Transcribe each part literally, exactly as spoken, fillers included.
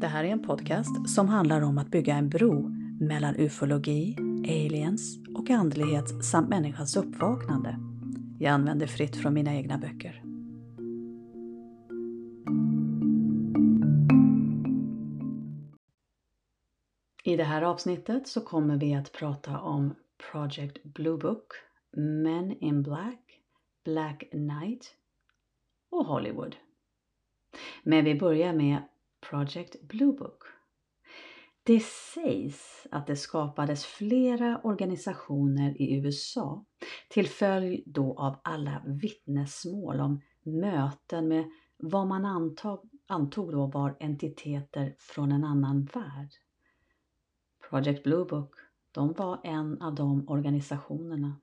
Det här är en podcast som handlar om att bygga en bro mellan ufologi, aliens och andlighet samt människans uppvaknande. Jag använder fritt från mina egna böcker. I det här avsnittet så kommer vi att prata om Project Blue Book, Men in Black, Black Knight och Hollywood. Men vi börjar med Project Blue Book. Det sägs att det skapades flera organisationer i U S A till följd då av alla vittnesmål om möten med vad man antog, antog då var entiteter från en annan värld. Project Blue Book, de var en av de organisationerna.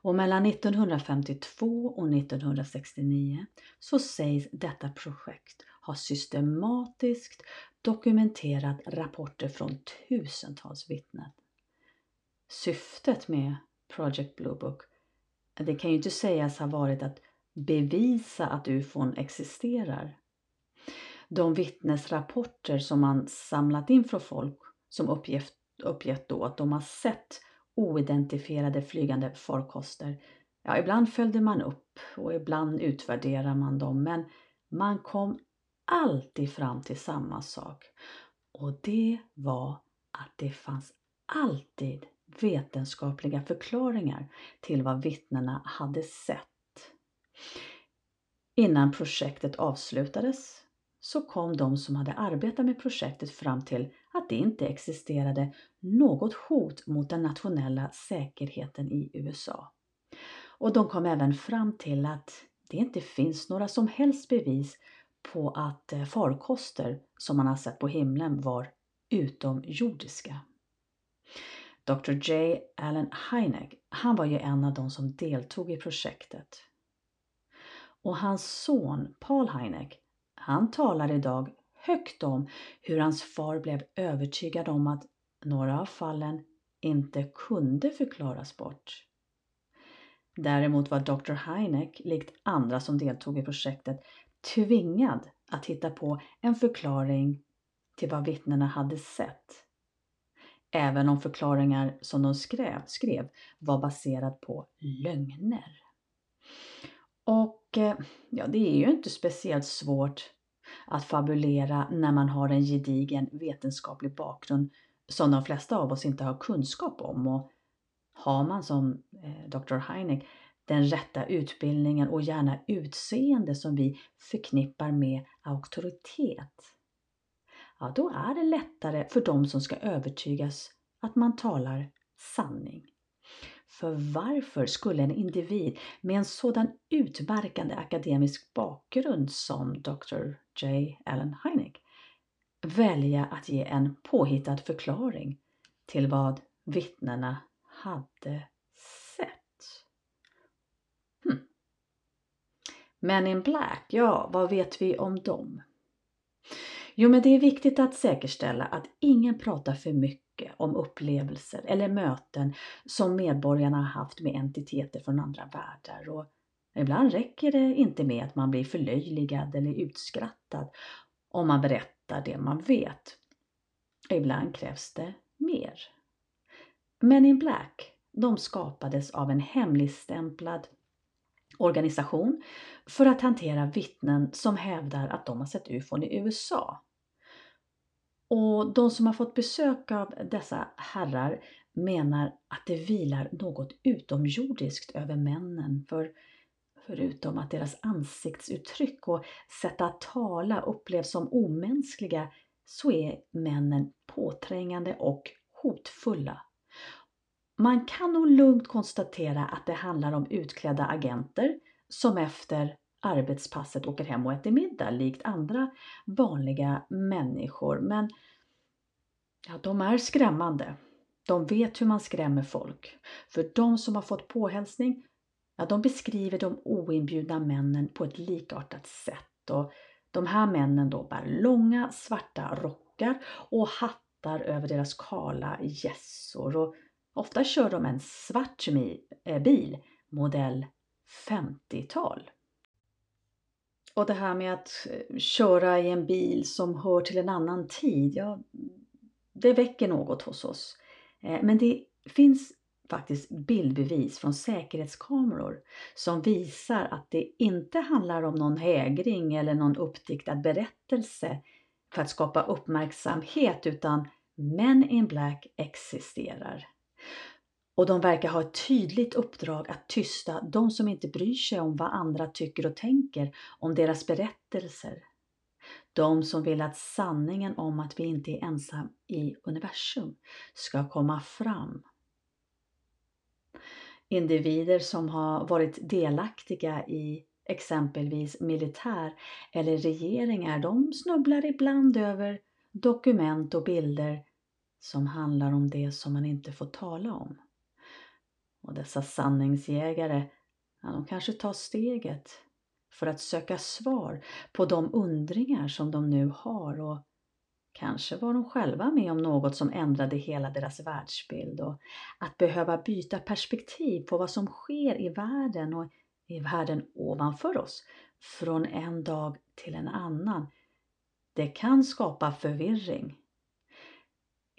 Och mellan nittonhundrafemtiotvå och nittonhundrasextionio så sägs detta projekt ha systematiskt dokumenterat rapporter från tusentals vittnen. Syftet med Project Blue Book, det kan ju inte sägas ha varit att bevisa att U F O existerar. De vittnesrapporter som man samlat in från folk som uppgett, uppgett då att de har sett oidentifierade flygande farkoster. Ja, ibland följde man upp och ibland utvärderar man dem, men man kom alltid fram till samma sak. Och det var att det fanns alltid vetenskapliga förklaringar till vad vittnena hade sett. Innan projektet avslutades så kom de som hade arbetat med projektet fram till att det inte existerade något hot mot den nationella säkerheten i U S A. Och de kom även fram till att det inte finns några som helst bevis på att farkoster som man har sett på himlen var utomjordiska. doktor J. Allen Hynek, han var ju en av de som deltog i projektet. Och hans son Paul Hynek, han talar idag högt om hur hans far blev övertygad om att några av fallen inte kunde förklaras bort. Däremot var doktor Hynek, likt andra som deltog i projektet, tvingad att hitta på en förklaring till vad vittnena hade sett. Även om förklaringar som de skrev, skrev var baserad på lögner. Och ja, det är ju inte speciellt svårt att fabulera när man har en gedigen vetenskaplig bakgrund som de flesta av oss inte har kunskap om. Och har man som doktor Hynek den rätta utbildningen och gärna utseende som vi förknippar med auktoritet, ja, då är det lättare för de som ska övertygas att man talar sanning. För varför skulle en individ med en sådan utmärkande akademisk bakgrund som doktor J. Allen Hynek välja att ge en påhittad förklaring till vad vittnena hade sett? Hmm. Men in Black, ja, vad vet vi om dem? Jo, men det är viktigt att säkerställa att ingen pratar för mycket om upplevelser eller möten som medborgarna har haft med entiteter från andra världar. Och ibland räcker det inte med att man blir förlöjligad eller utskrattad om man berättar det man vet. Ibland krävs det mer. Men in Black, de skapades av en hemligstämplad organisation för att hantera vittnen som hävdar att de har sett U F O i U S A. Och de som har fått besök av dessa herrar menar att det vilar något utomjordiskt över männen. För, förutom att deras ansiktsuttryck och sätt att tala upplevs som omänskliga, så är männen påträngande och hotfulla. Man kan nog lugnt konstatera att det handlar om utklädda agenter som efter arbetspasset åker hem och äter middag likt andra vanliga människor. Men ja, de är skrämmande. De vet hur man skrämmer folk. För de som har fått påhälsning, ja, de beskriver de oinbjudna männen på ett likartat sätt. Och de här männen då bär långa svarta rockar och hattar över deras kala gässor. Och ofta kör de en svart bil modell femtiotal. Och det här med att köra i en bil som hör till en annan tid, ja, det väcker något hos oss. Men det finns faktiskt bildbevis från säkerhetskameror som visar att det inte handlar om någon hägring eller någon uppdiktad berättelse för att skapa uppmärksamhet, utan Men in Black existerar. Och de verkar ha ett tydligt uppdrag att tysta de som inte bryr sig om vad andra tycker och tänker om deras berättelser. De som vill att sanningen om att vi inte är ensam i universum ska komma fram. Individer som har varit delaktiga i exempelvis militär eller regeringar, de snubblar ibland över dokument och bilder som handlar om det som man inte får tala om. Och dessa sanningsjägare, ja, de kanske tar steget för att söka svar på de undringar som de nu har, och kanske var de själva med om något som ändrade hela deras världsbild, och att behöva byta perspektiv på vad som sker i världen och i världen ovanför oss från en dag till en annan. Det kan skapa förvirring.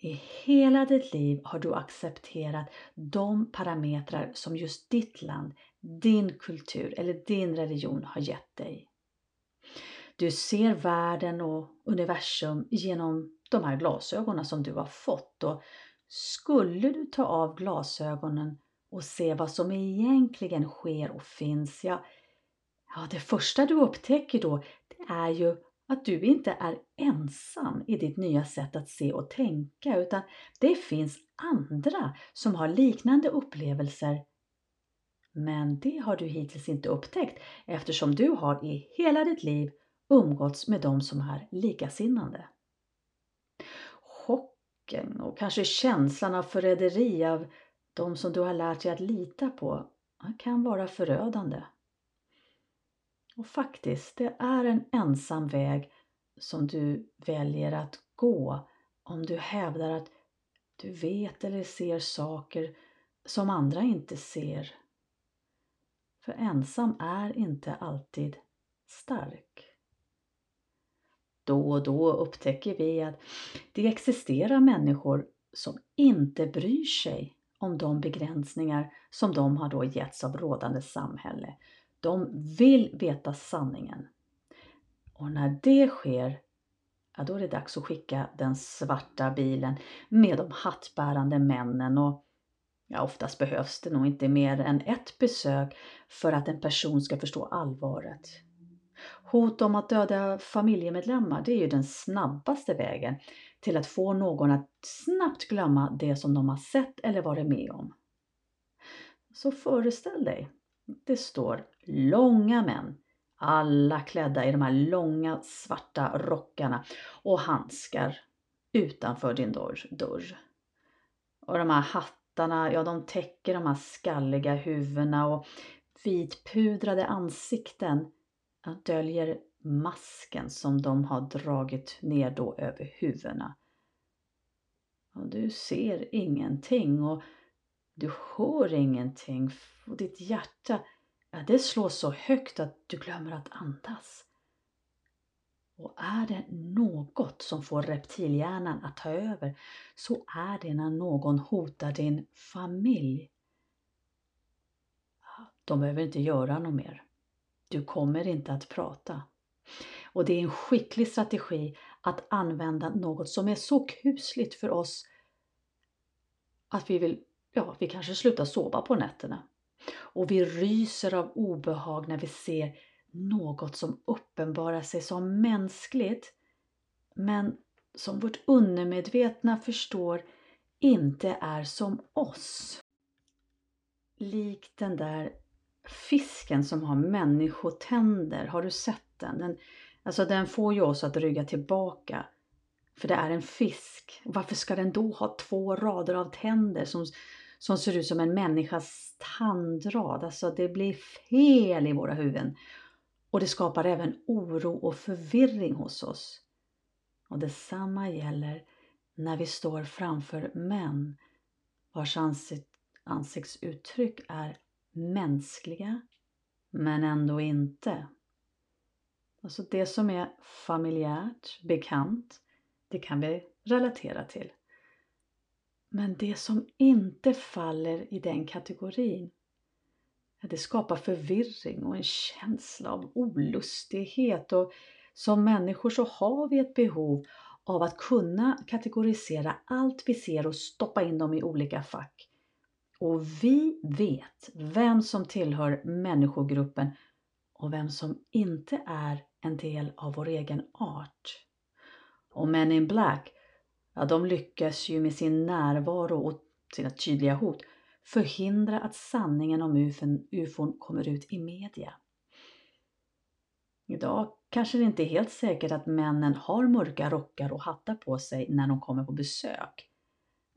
I hela ditt liv har du accepterat de parametrar som just ditt land, din kultur eller din religion har gett dig. Du ser världen och universum genom de här glasögonen som du har fått, och skulle du ta av glasögonen och se vad som egentligen sker och finns, ja, ja det första du upptäcker då, det är ju att du inte är ensam i ditt nya sätt att se och tänka, utan det finns andra som har liknande upplevelser. Men det har du hittills inte upptäckt, eftersom du har i hela ditt liv umgåtts med de som är likasinnande. Chocken och kanske känslan av förräderi av de som du har lärt dig att lita på kan vara förödande. Och faktiskt, det är en ensam väg som du väljer att gå om du hävdar att du vet eller ser saker som andra inte ser. För ensam är inte alltid stark. Då och då upptäcker vi att det existerar människor som inte bryr sig om de begränsningar som de har då getts av rådande samhälle. De vill veta sanningen. Och när det sker, ja, då är det dags att skicka den svarta bilen med de hattbärande männen. Och ja, oftast behövs det nog inte mer än ett besök för att en person ska förstå allvaret. Hot om att döda familjemedlemmar, det är ju den snabbaste vägen till att få någon att snabbt glömma det som de har sett eller varit med om. Så föreställ dig. Det står långa män, alla klädda i de här långa svarta rockarna och handskar utanför din dörr. Och de här hattarna, ja, de täcker de här skalliga huvudena, och vitpudrade ansikten döljer masken som de har dragit ner då över huvudena. Och du ser ingenting och du hör ingenting, och ditt hjärta, ja, det slår så högt att du glömmer att andas. Och är det något som får reptilhjärnan att ta över, så är det när någon hotar din familj. De behöver inte göra något mer. Du kommer inte att prata. Och det är en skicklig strategi att använda något som är så kusligt för oss att vi vill Ja, vi kanske slutar sova på nätterna. Och vi ryser av obehag när vi ser något som uppenbarar sig som mänskligt, men som vårt undermedvetna förstår inte är som oss. Lik den där fisken som har människotänder. Har du sett den? den alltså den får ju oss att rygga tillbaka. För det är en fisk. Varför ska den då ha två rader av tänder som, som ser ut som en människas tandrad? Alltså det blir fel i våra huvuden. Och det skapar även oro och förvirring hos oss. Och detsamma gäller när vi står framför män vars ansikt, ansiktsuttryck är mänskliga men ändå inte. Alltså det som är familjärt, bekant, det kan vi relatera till. Men det som inte faller i den kategorin, det skapar förvirring och en känsla av olustighet. Och som människor så har vi ett behov av att kunna kategorisera allt vi ser och stoppa in dem i olika fack. Och vi vet vem som tillhör människogruppen och vem som inte är en del av vår egen art. Och Men in Black, ja, de lyckas ju med sin närvaro och sina tydliga hot förhindra att sanningen om ufon, ufon kommer ut i media. Idag kanske det inte är helt säkert att männen har mörka rockar och hattar på sig när de kommer på besök.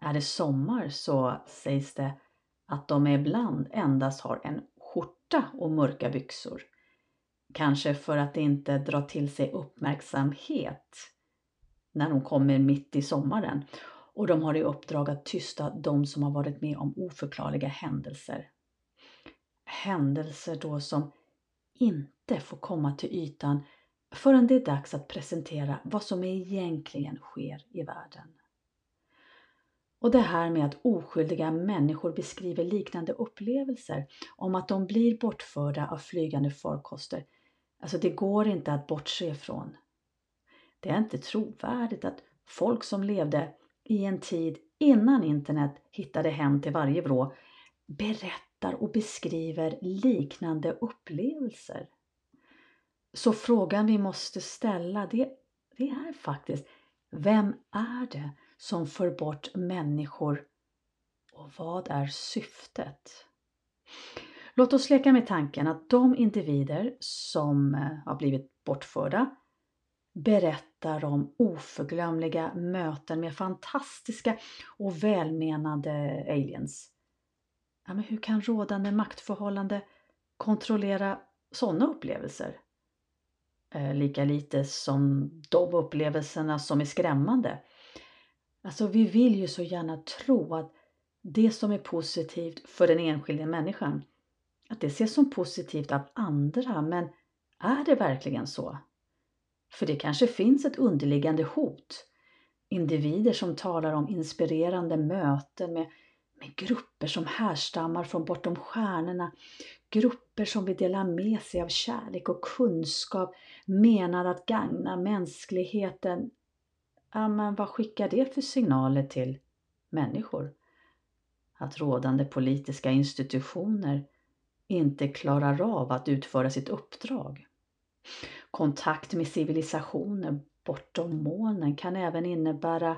Är det sommar så sägs det att de ibland endast har en skjorta och mörka byxor. Kanske för att det inte drar till sig uppmärksamhet när de kommer mitt i sommaren. Och de har i uppdrag att tysta de som har varit med om oförklarliga händelser. Händelser då som inte får komma till ytan förrän det är dags att presentera vad som egentligen sker i världen. Och det här med att oskyldiga människor beskriver liknande upplevelser om att de blir bortförda av flygande farkoster. Alltså det går inte att bortse ifrån. Det är inte trovärdigt att folk som levde i en tid innan internet hittade hem till varje vrå berättar och beskriver liknande upplevelser. Så frågan vi måste ställa det, det är faktiskt, vem är det som för bort människor och vad är syftet? Låt oss leka med tanken att de individer som har blivit bortförda berättar om oförglömliga möten med fantastiska och välmenande aliens. Ja, men hur kan rådande maktförhållande kontrollera sådana upplevelser? Eh, lika lite som de upplevelserna som är skrämmande. Alltså vi vill ju så gärna tro att det som är positivt för den enskilda människan, att det ses som positivt av andra, men är det verkligen så? För det kanske finns ett underliggande hot. Individer som talar om inspirerande möten med, med grupper som härstammar från bortom stjärnorna. Grupper som vill dela med sig av kärlek och kunskap. Menar att gagna mänskligheten. Ja, men vad skickar det för signaler till människor? Att rådande politiska institutioner inte klarar av att utföra sitt uppdrag. Kontakt med civilisationer bortom månen kan även innebära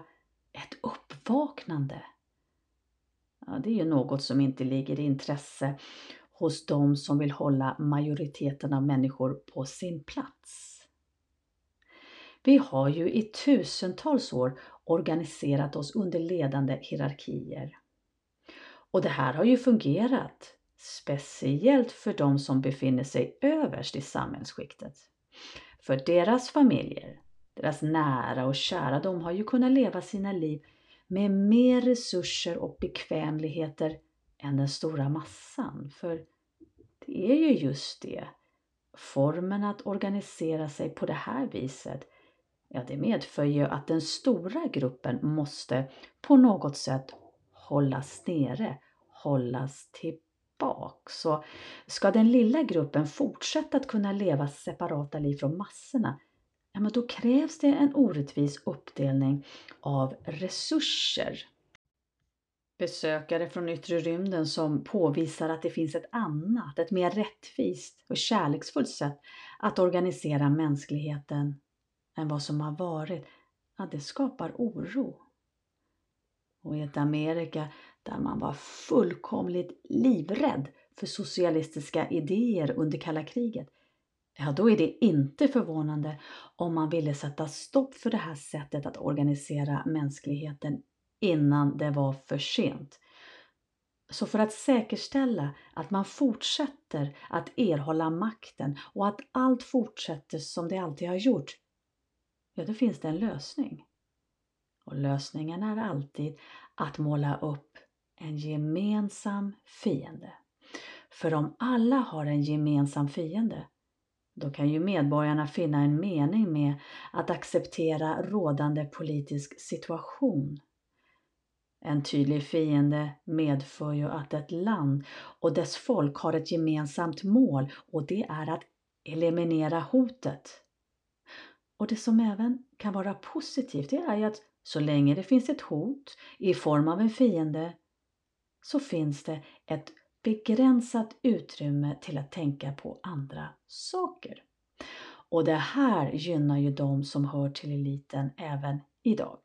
ett uppvaknande. Ja, det är ju något som inte ligger i intresse hos de som vill hålla majoriteten av människor på sin plats. Vi har ju i tusentals år organiserat oss under ledande hierarkier. Och det här har ju fungerat, speciellt för de som befinner sig överst i samhällsskiktet. För deras familjer, deras nära och kära, de har ju kunnat leva sina liv med mer resurser och bekvämligheter än den stora massan. För det är ju just det, formen att organisera sig på det här viset, ja, det medför ju att den stora gruppen måste på något sätt hållas nere, hållas tillbaka. Så ska den lilla gruppen fortsätta att kunna leva separata liv från massorna, ja, men då krävs det en orättvis uppdelning av resurser. Besökare från yttre rymden som påvisar att det finns ett annat, ett mer rättvist och kärleksfullt sätt att organisera mänskligheten än vad som har varit, ja, det skapar oro. Och i ett Amerika där man var fullkomligt livrädd för socialistiska idéer under kalla kriget, ja, då är det inte förvånande om man ville sätta stopp för det här sättet att organisera mänskligheten innan det var för sent. Så för att säkerställa att man fortsätter att erhålla makten och att allt fortsätter som det alltid har gjort, ja, då finns det en lösning. Och lösningen är alltid att måla upp en gemensam fiende. För om alla har en gemensam fiende, då kan ju medborgarna finna en mening med att acceptera rådande politisk situation. En tydlig fiende medför ju att ett land och dess folk har ett gemensamt mål, och det är att eliminera hotet. Och det som även kan vara positivt, det är ju att så länge det finns ett hot i form av en fiende, så finns det ett begränsat utrymme till att tänka på andra saker. Och det här gynnar ju de som hör till eliten även idag.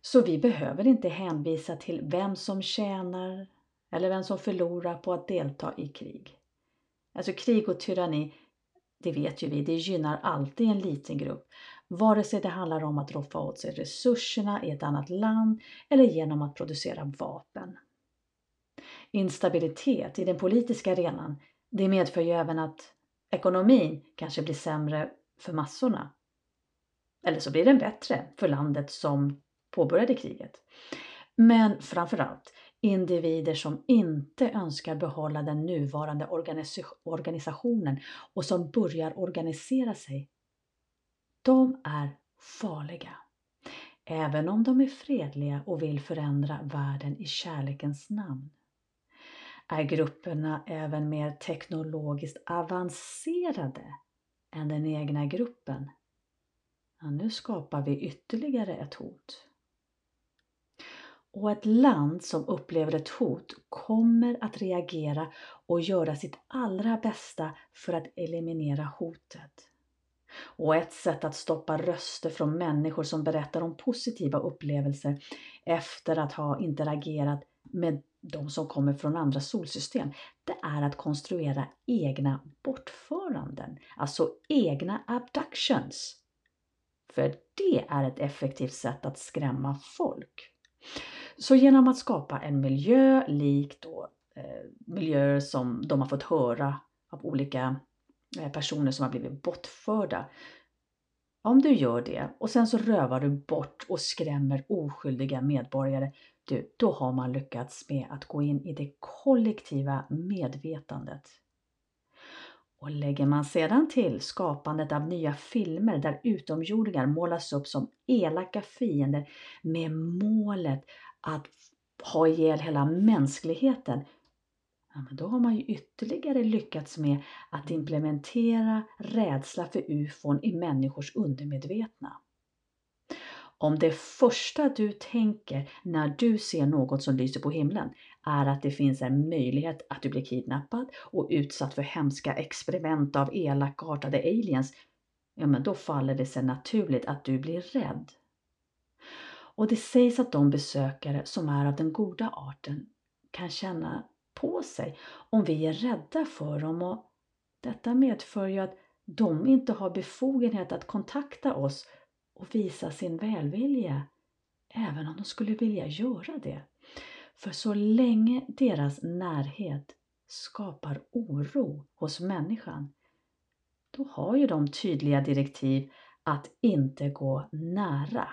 Så vi behöver inte hänvisa till vem som tjänar eller vem som förlorar på att delta i krig. Alltså krig och tyranni, det vet ju vi, det gynnar alltid en liten grupp. Vare sig det handlar om att roffa åt sig resurserna i ett annat land eller genom att producera vapen. Instabilitet i den politiska arenan, det medför ju även att ekonomin kanske blir sämre för massorna. Eller så blir den bättre för landet som påbörjade kriget. Men framförallt individer som inte önskar behålla den nuvarande organis- organisationen och som börjar organisera sig, de är farliga. Även om de är fredliga och vill förändra världen i kärlekens namn. Är grupperna även mer teknologiskt avancerade än den egna gruppen? Ja, nu skapar vi ytterligare ett hot. Och ett land som upplever ett hot kommer att reagera och göra sitt allra bästa för att eliminera hotet. Och ett sätt att stoppa röster från människor som berättar om positiva upplevelser efter att ha interagerat med de som kommer från andra solsystem, det är att konstruera egna bortföranden, alltså egna abductions. För det är ett effektivt sätt att skrämma folk. Så genom att skapa en miljö likt då, eh, miljöer som de har fått höra av olika eh, personer som har blivit bortförda. Om du gör det och sen så rövar du bort och skrämmer oskyldiga medborgare, du, då har man lyckats med att gå in i det kollektiva medvetandet. Och lägger man sedan till skapandet av nya filmer där utomjordingar målas upp som elaka fiender med målet att ha ihjäl hela mänskligheten, ja, men då har man ju ytterligare lyckats med att implementera rädsla för U F O n i människors undermedvetna. Om det första du tänker när du ser något som lyser på himlen är att det finns en möjlighet att du blir kidnappad och utsatt för hemska experiment av elakartade aliens, ja, men då faller det sig naturligt att du blir rädd. Och det sägs att de besökare som är av den goda arten kan känna på sig om vi är rädda för dem, och detta medför ju att de inte har befogenhet att kontakta oss och visa sin välvilja, även om de skulle vilja göra det. För så länge deras närhet skapar oro hos människan, då har ju de tydliga direktiv att inte gå nära.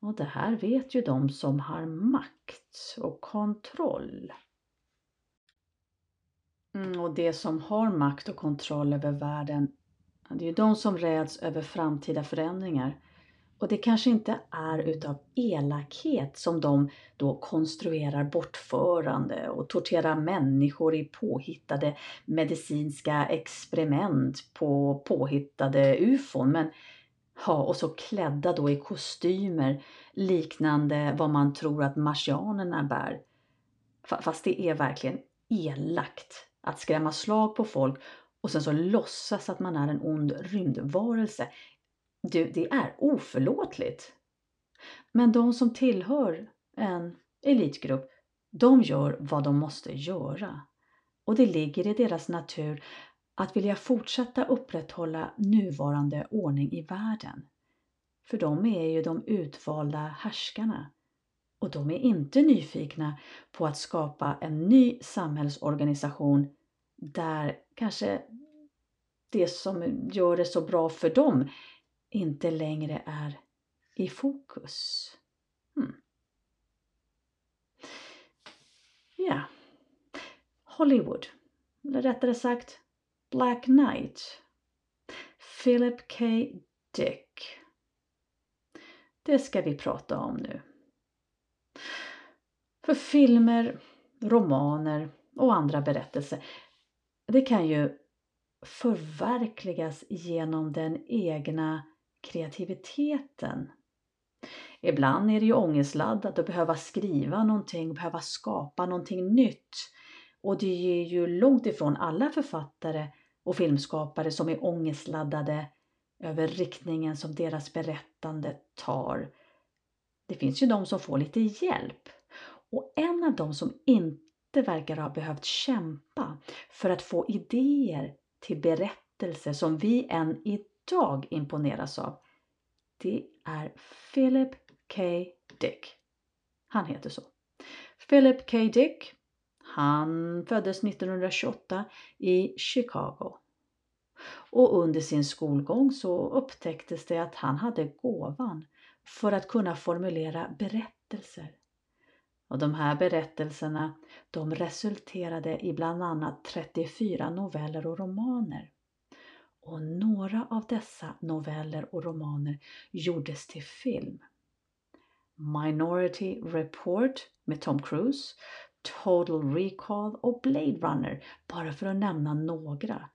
Och det här vet ju de som har makt och kontroll. Mm, och det som har makt och kontroll över världen, det är ju de som räds över framtida förändringar. Och det kanske inte är utav elakhet som de då konstruerar bortförande och torterar människor i påhittade medicinska experiment på påhittade U F O n. Men ja, och så klädda då i kostymer liknande vad man tror att marsianerna bär. Fast det är verkligen elakt att skrämma slag på folk och sen så låtsas att man är en ond rymdvarelse. Du, det är oförlåtligt. Men de som tillhör en elitgrupp, de gör vad de måste göra. Och det ligger i deras natur att vilja fortsätta upprätthålla nuvarande ordning i världen. För de är ju de utvalda härskarna. Och de är inte nyfikna på att skapa en ny samhällsorganisation där kanske det som gör det så bra för dem inte längre är i fokus. Hmm. Ja, Hollywood, eller rättare sagt Black Knight, Philip K. Dick. Det ska vi prata om nu. För filmer, romaner och andra berättelser, det kan ju förverkligas genom den egna kreativiteten. Ibland är det ju ångestladdat att behöva skriva någonting, behöva skapa någonting nytt. Och det är ju långt ifrån alla författare och filmskapare som är ångestladdade över riktningen som deras berättande tar. Det finns ju de som får lite hjälp. Och en av de som inte verkar ha behövt kämpa för att få idéer till berättelser som vi än idag imponeras av, det är Philip K. Dick. Han heter så. Philip K. Dick, han föddes nittonhundratjugoåtta i Chicago. Och under sin skolgång så upptäcktes det att han hade gåvan för att kunna formulera berättelser. Och de här berättelserna, de resulterade i bland annat trettiofyra noveller och romaner. Och några av dessa noveller och romaner gjordes till film. Minority Report med Tom Cruise, Total Recall och Blade Runner, bara för att nämna några.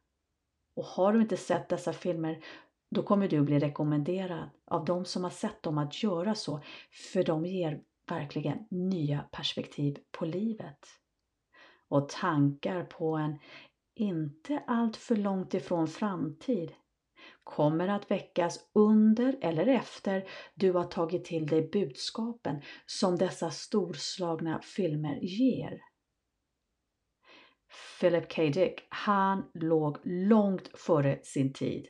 Och har du inte sett dessa filmer, då kommer du bli rekommenderad av de som har sett dem att göra så, för de ger verkligen nya perspektiv på livet. Och tankar på en inte allt för långt ifrån framtid kommer att väckas under eller efter du har tagit till dig budskapen som dessa storslagna filmer ger. Philip K. Dick, han låg långt före sin tid.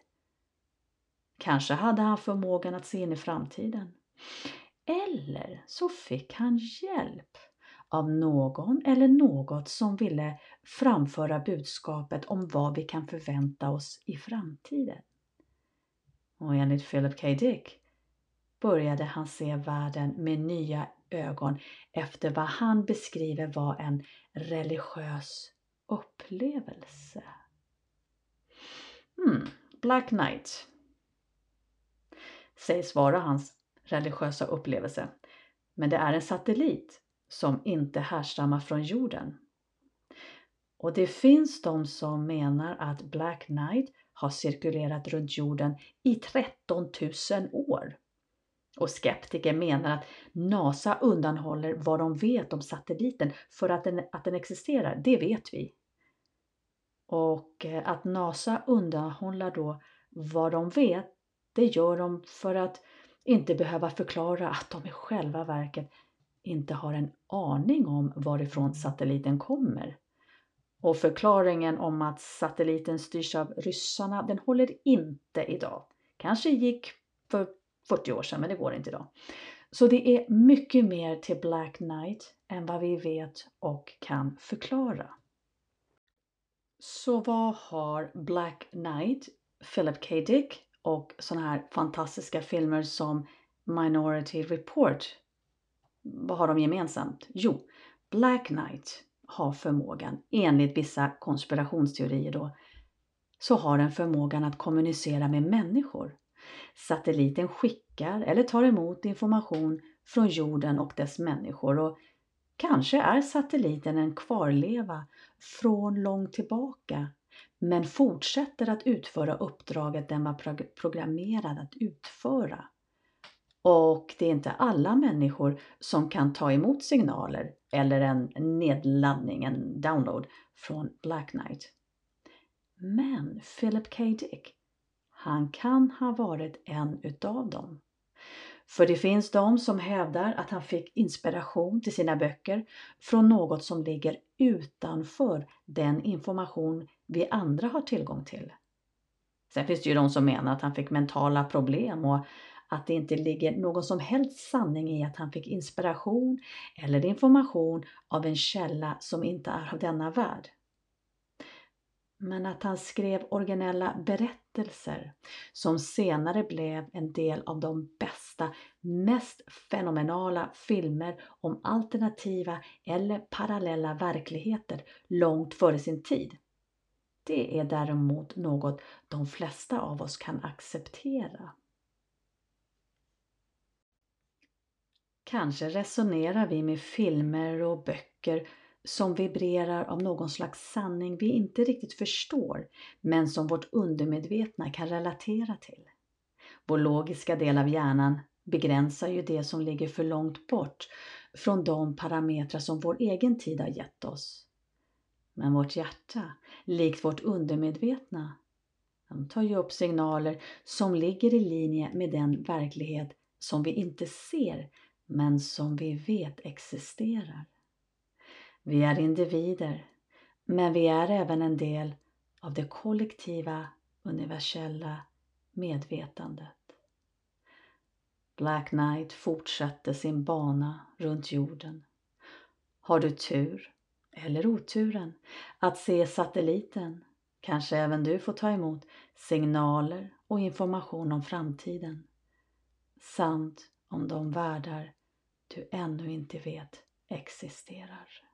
Kanske hade han förmågan att se in i framtiden. Eller så fick han hjälp av någon eller något som ville framföra budskapet om vad vi kan förvänta oss i framtiden. Och enligt Philip K. Dick började han se världen med nya ögon efter vad han beskriver var en religiös upplevelse. Hmm, Black Knight sägs vara hans religiösa upplevelse, men det är en satellit som inte härstammar från jorden. Och det finns de som menar att Black Knight har cirkulerat runt jorden i tretton tusen år. Och skeptiker menar att NASA undanhåller vad de vet om satelliten, för att den, att den existerar, det vet vi. Och att NASA undanhåller då vad de vet, det gör de för att inte behöva förklara att de i själva verket inte har en aning om varifrån satelliten kommer. Och förklaringen om att satelliten styrs av ryssarna, den håller inte idag. Kanske gick för fyrtio år sedan, men det går inte idag. Så det är mycket mer till Black Knight än vad vi vet och kan förklara. Så vad har Black Knight, Philip K. Dick och sådana här fantastiska filmer som Minority Report, vad har de gemensamt? Jo, Black Knight har förmågan, enligt vissa konspirationsteorier då, så har den förmågan att kommunicera med människor. Satelliten skickar eller tar emot information från jorden och dess människor, och kanske är satelliten en kvarleva från långt tillbaka, men fortsätter att utföra uppdraget den var programmerad att utföra. Och det är inte alla människor som kan ta emot signaler eller en nedladdning, en download från Black Knight. Men Philip K. Dick, han kan ha varit en utav dem. För det finns de som hävdar att han fick inspiration till sina böcker från något som ligger utanför den information vi andra har tillgång till. Sen finns det ju de som menar att han fick mentala problem och att det inte ligger någon som helst sanning i att han fick inspiration eller information av en källa som inte är av denna värld. men att han skrev originella berättelser som senare blev en del av de bästa, mest fenomenala filmer om alternativa eller parallella verkligheter långt före sin tid. Det är däremot något de flesta av oss kan acceptera. Kanske resonerar vi med filmer och böcker som vibrerar av någon slags sanning vi inte riktigt förstår, men som vårt undermedvetna kan relatera till. Vår logiska del av hjärnan begränsar ju det som ligger för långt bort från de parametrar som vår egen tid har gett oss. Men vårt hjärta, likt vårt undermedvetna, de tar ju upp signaler som ligger i linje med den verklighet som vi inte ser, men som vi vet existerar. Vi är individer, men vi är även en del av det kollektiva, universella medvetandet. Black Knight fortsatte sin bana runt jorden. Har du tur, eller oturen, att se satelliten, kanske även du får ta emot signaler och information om framtiden, samt om de världar du ännu inte vet existerar.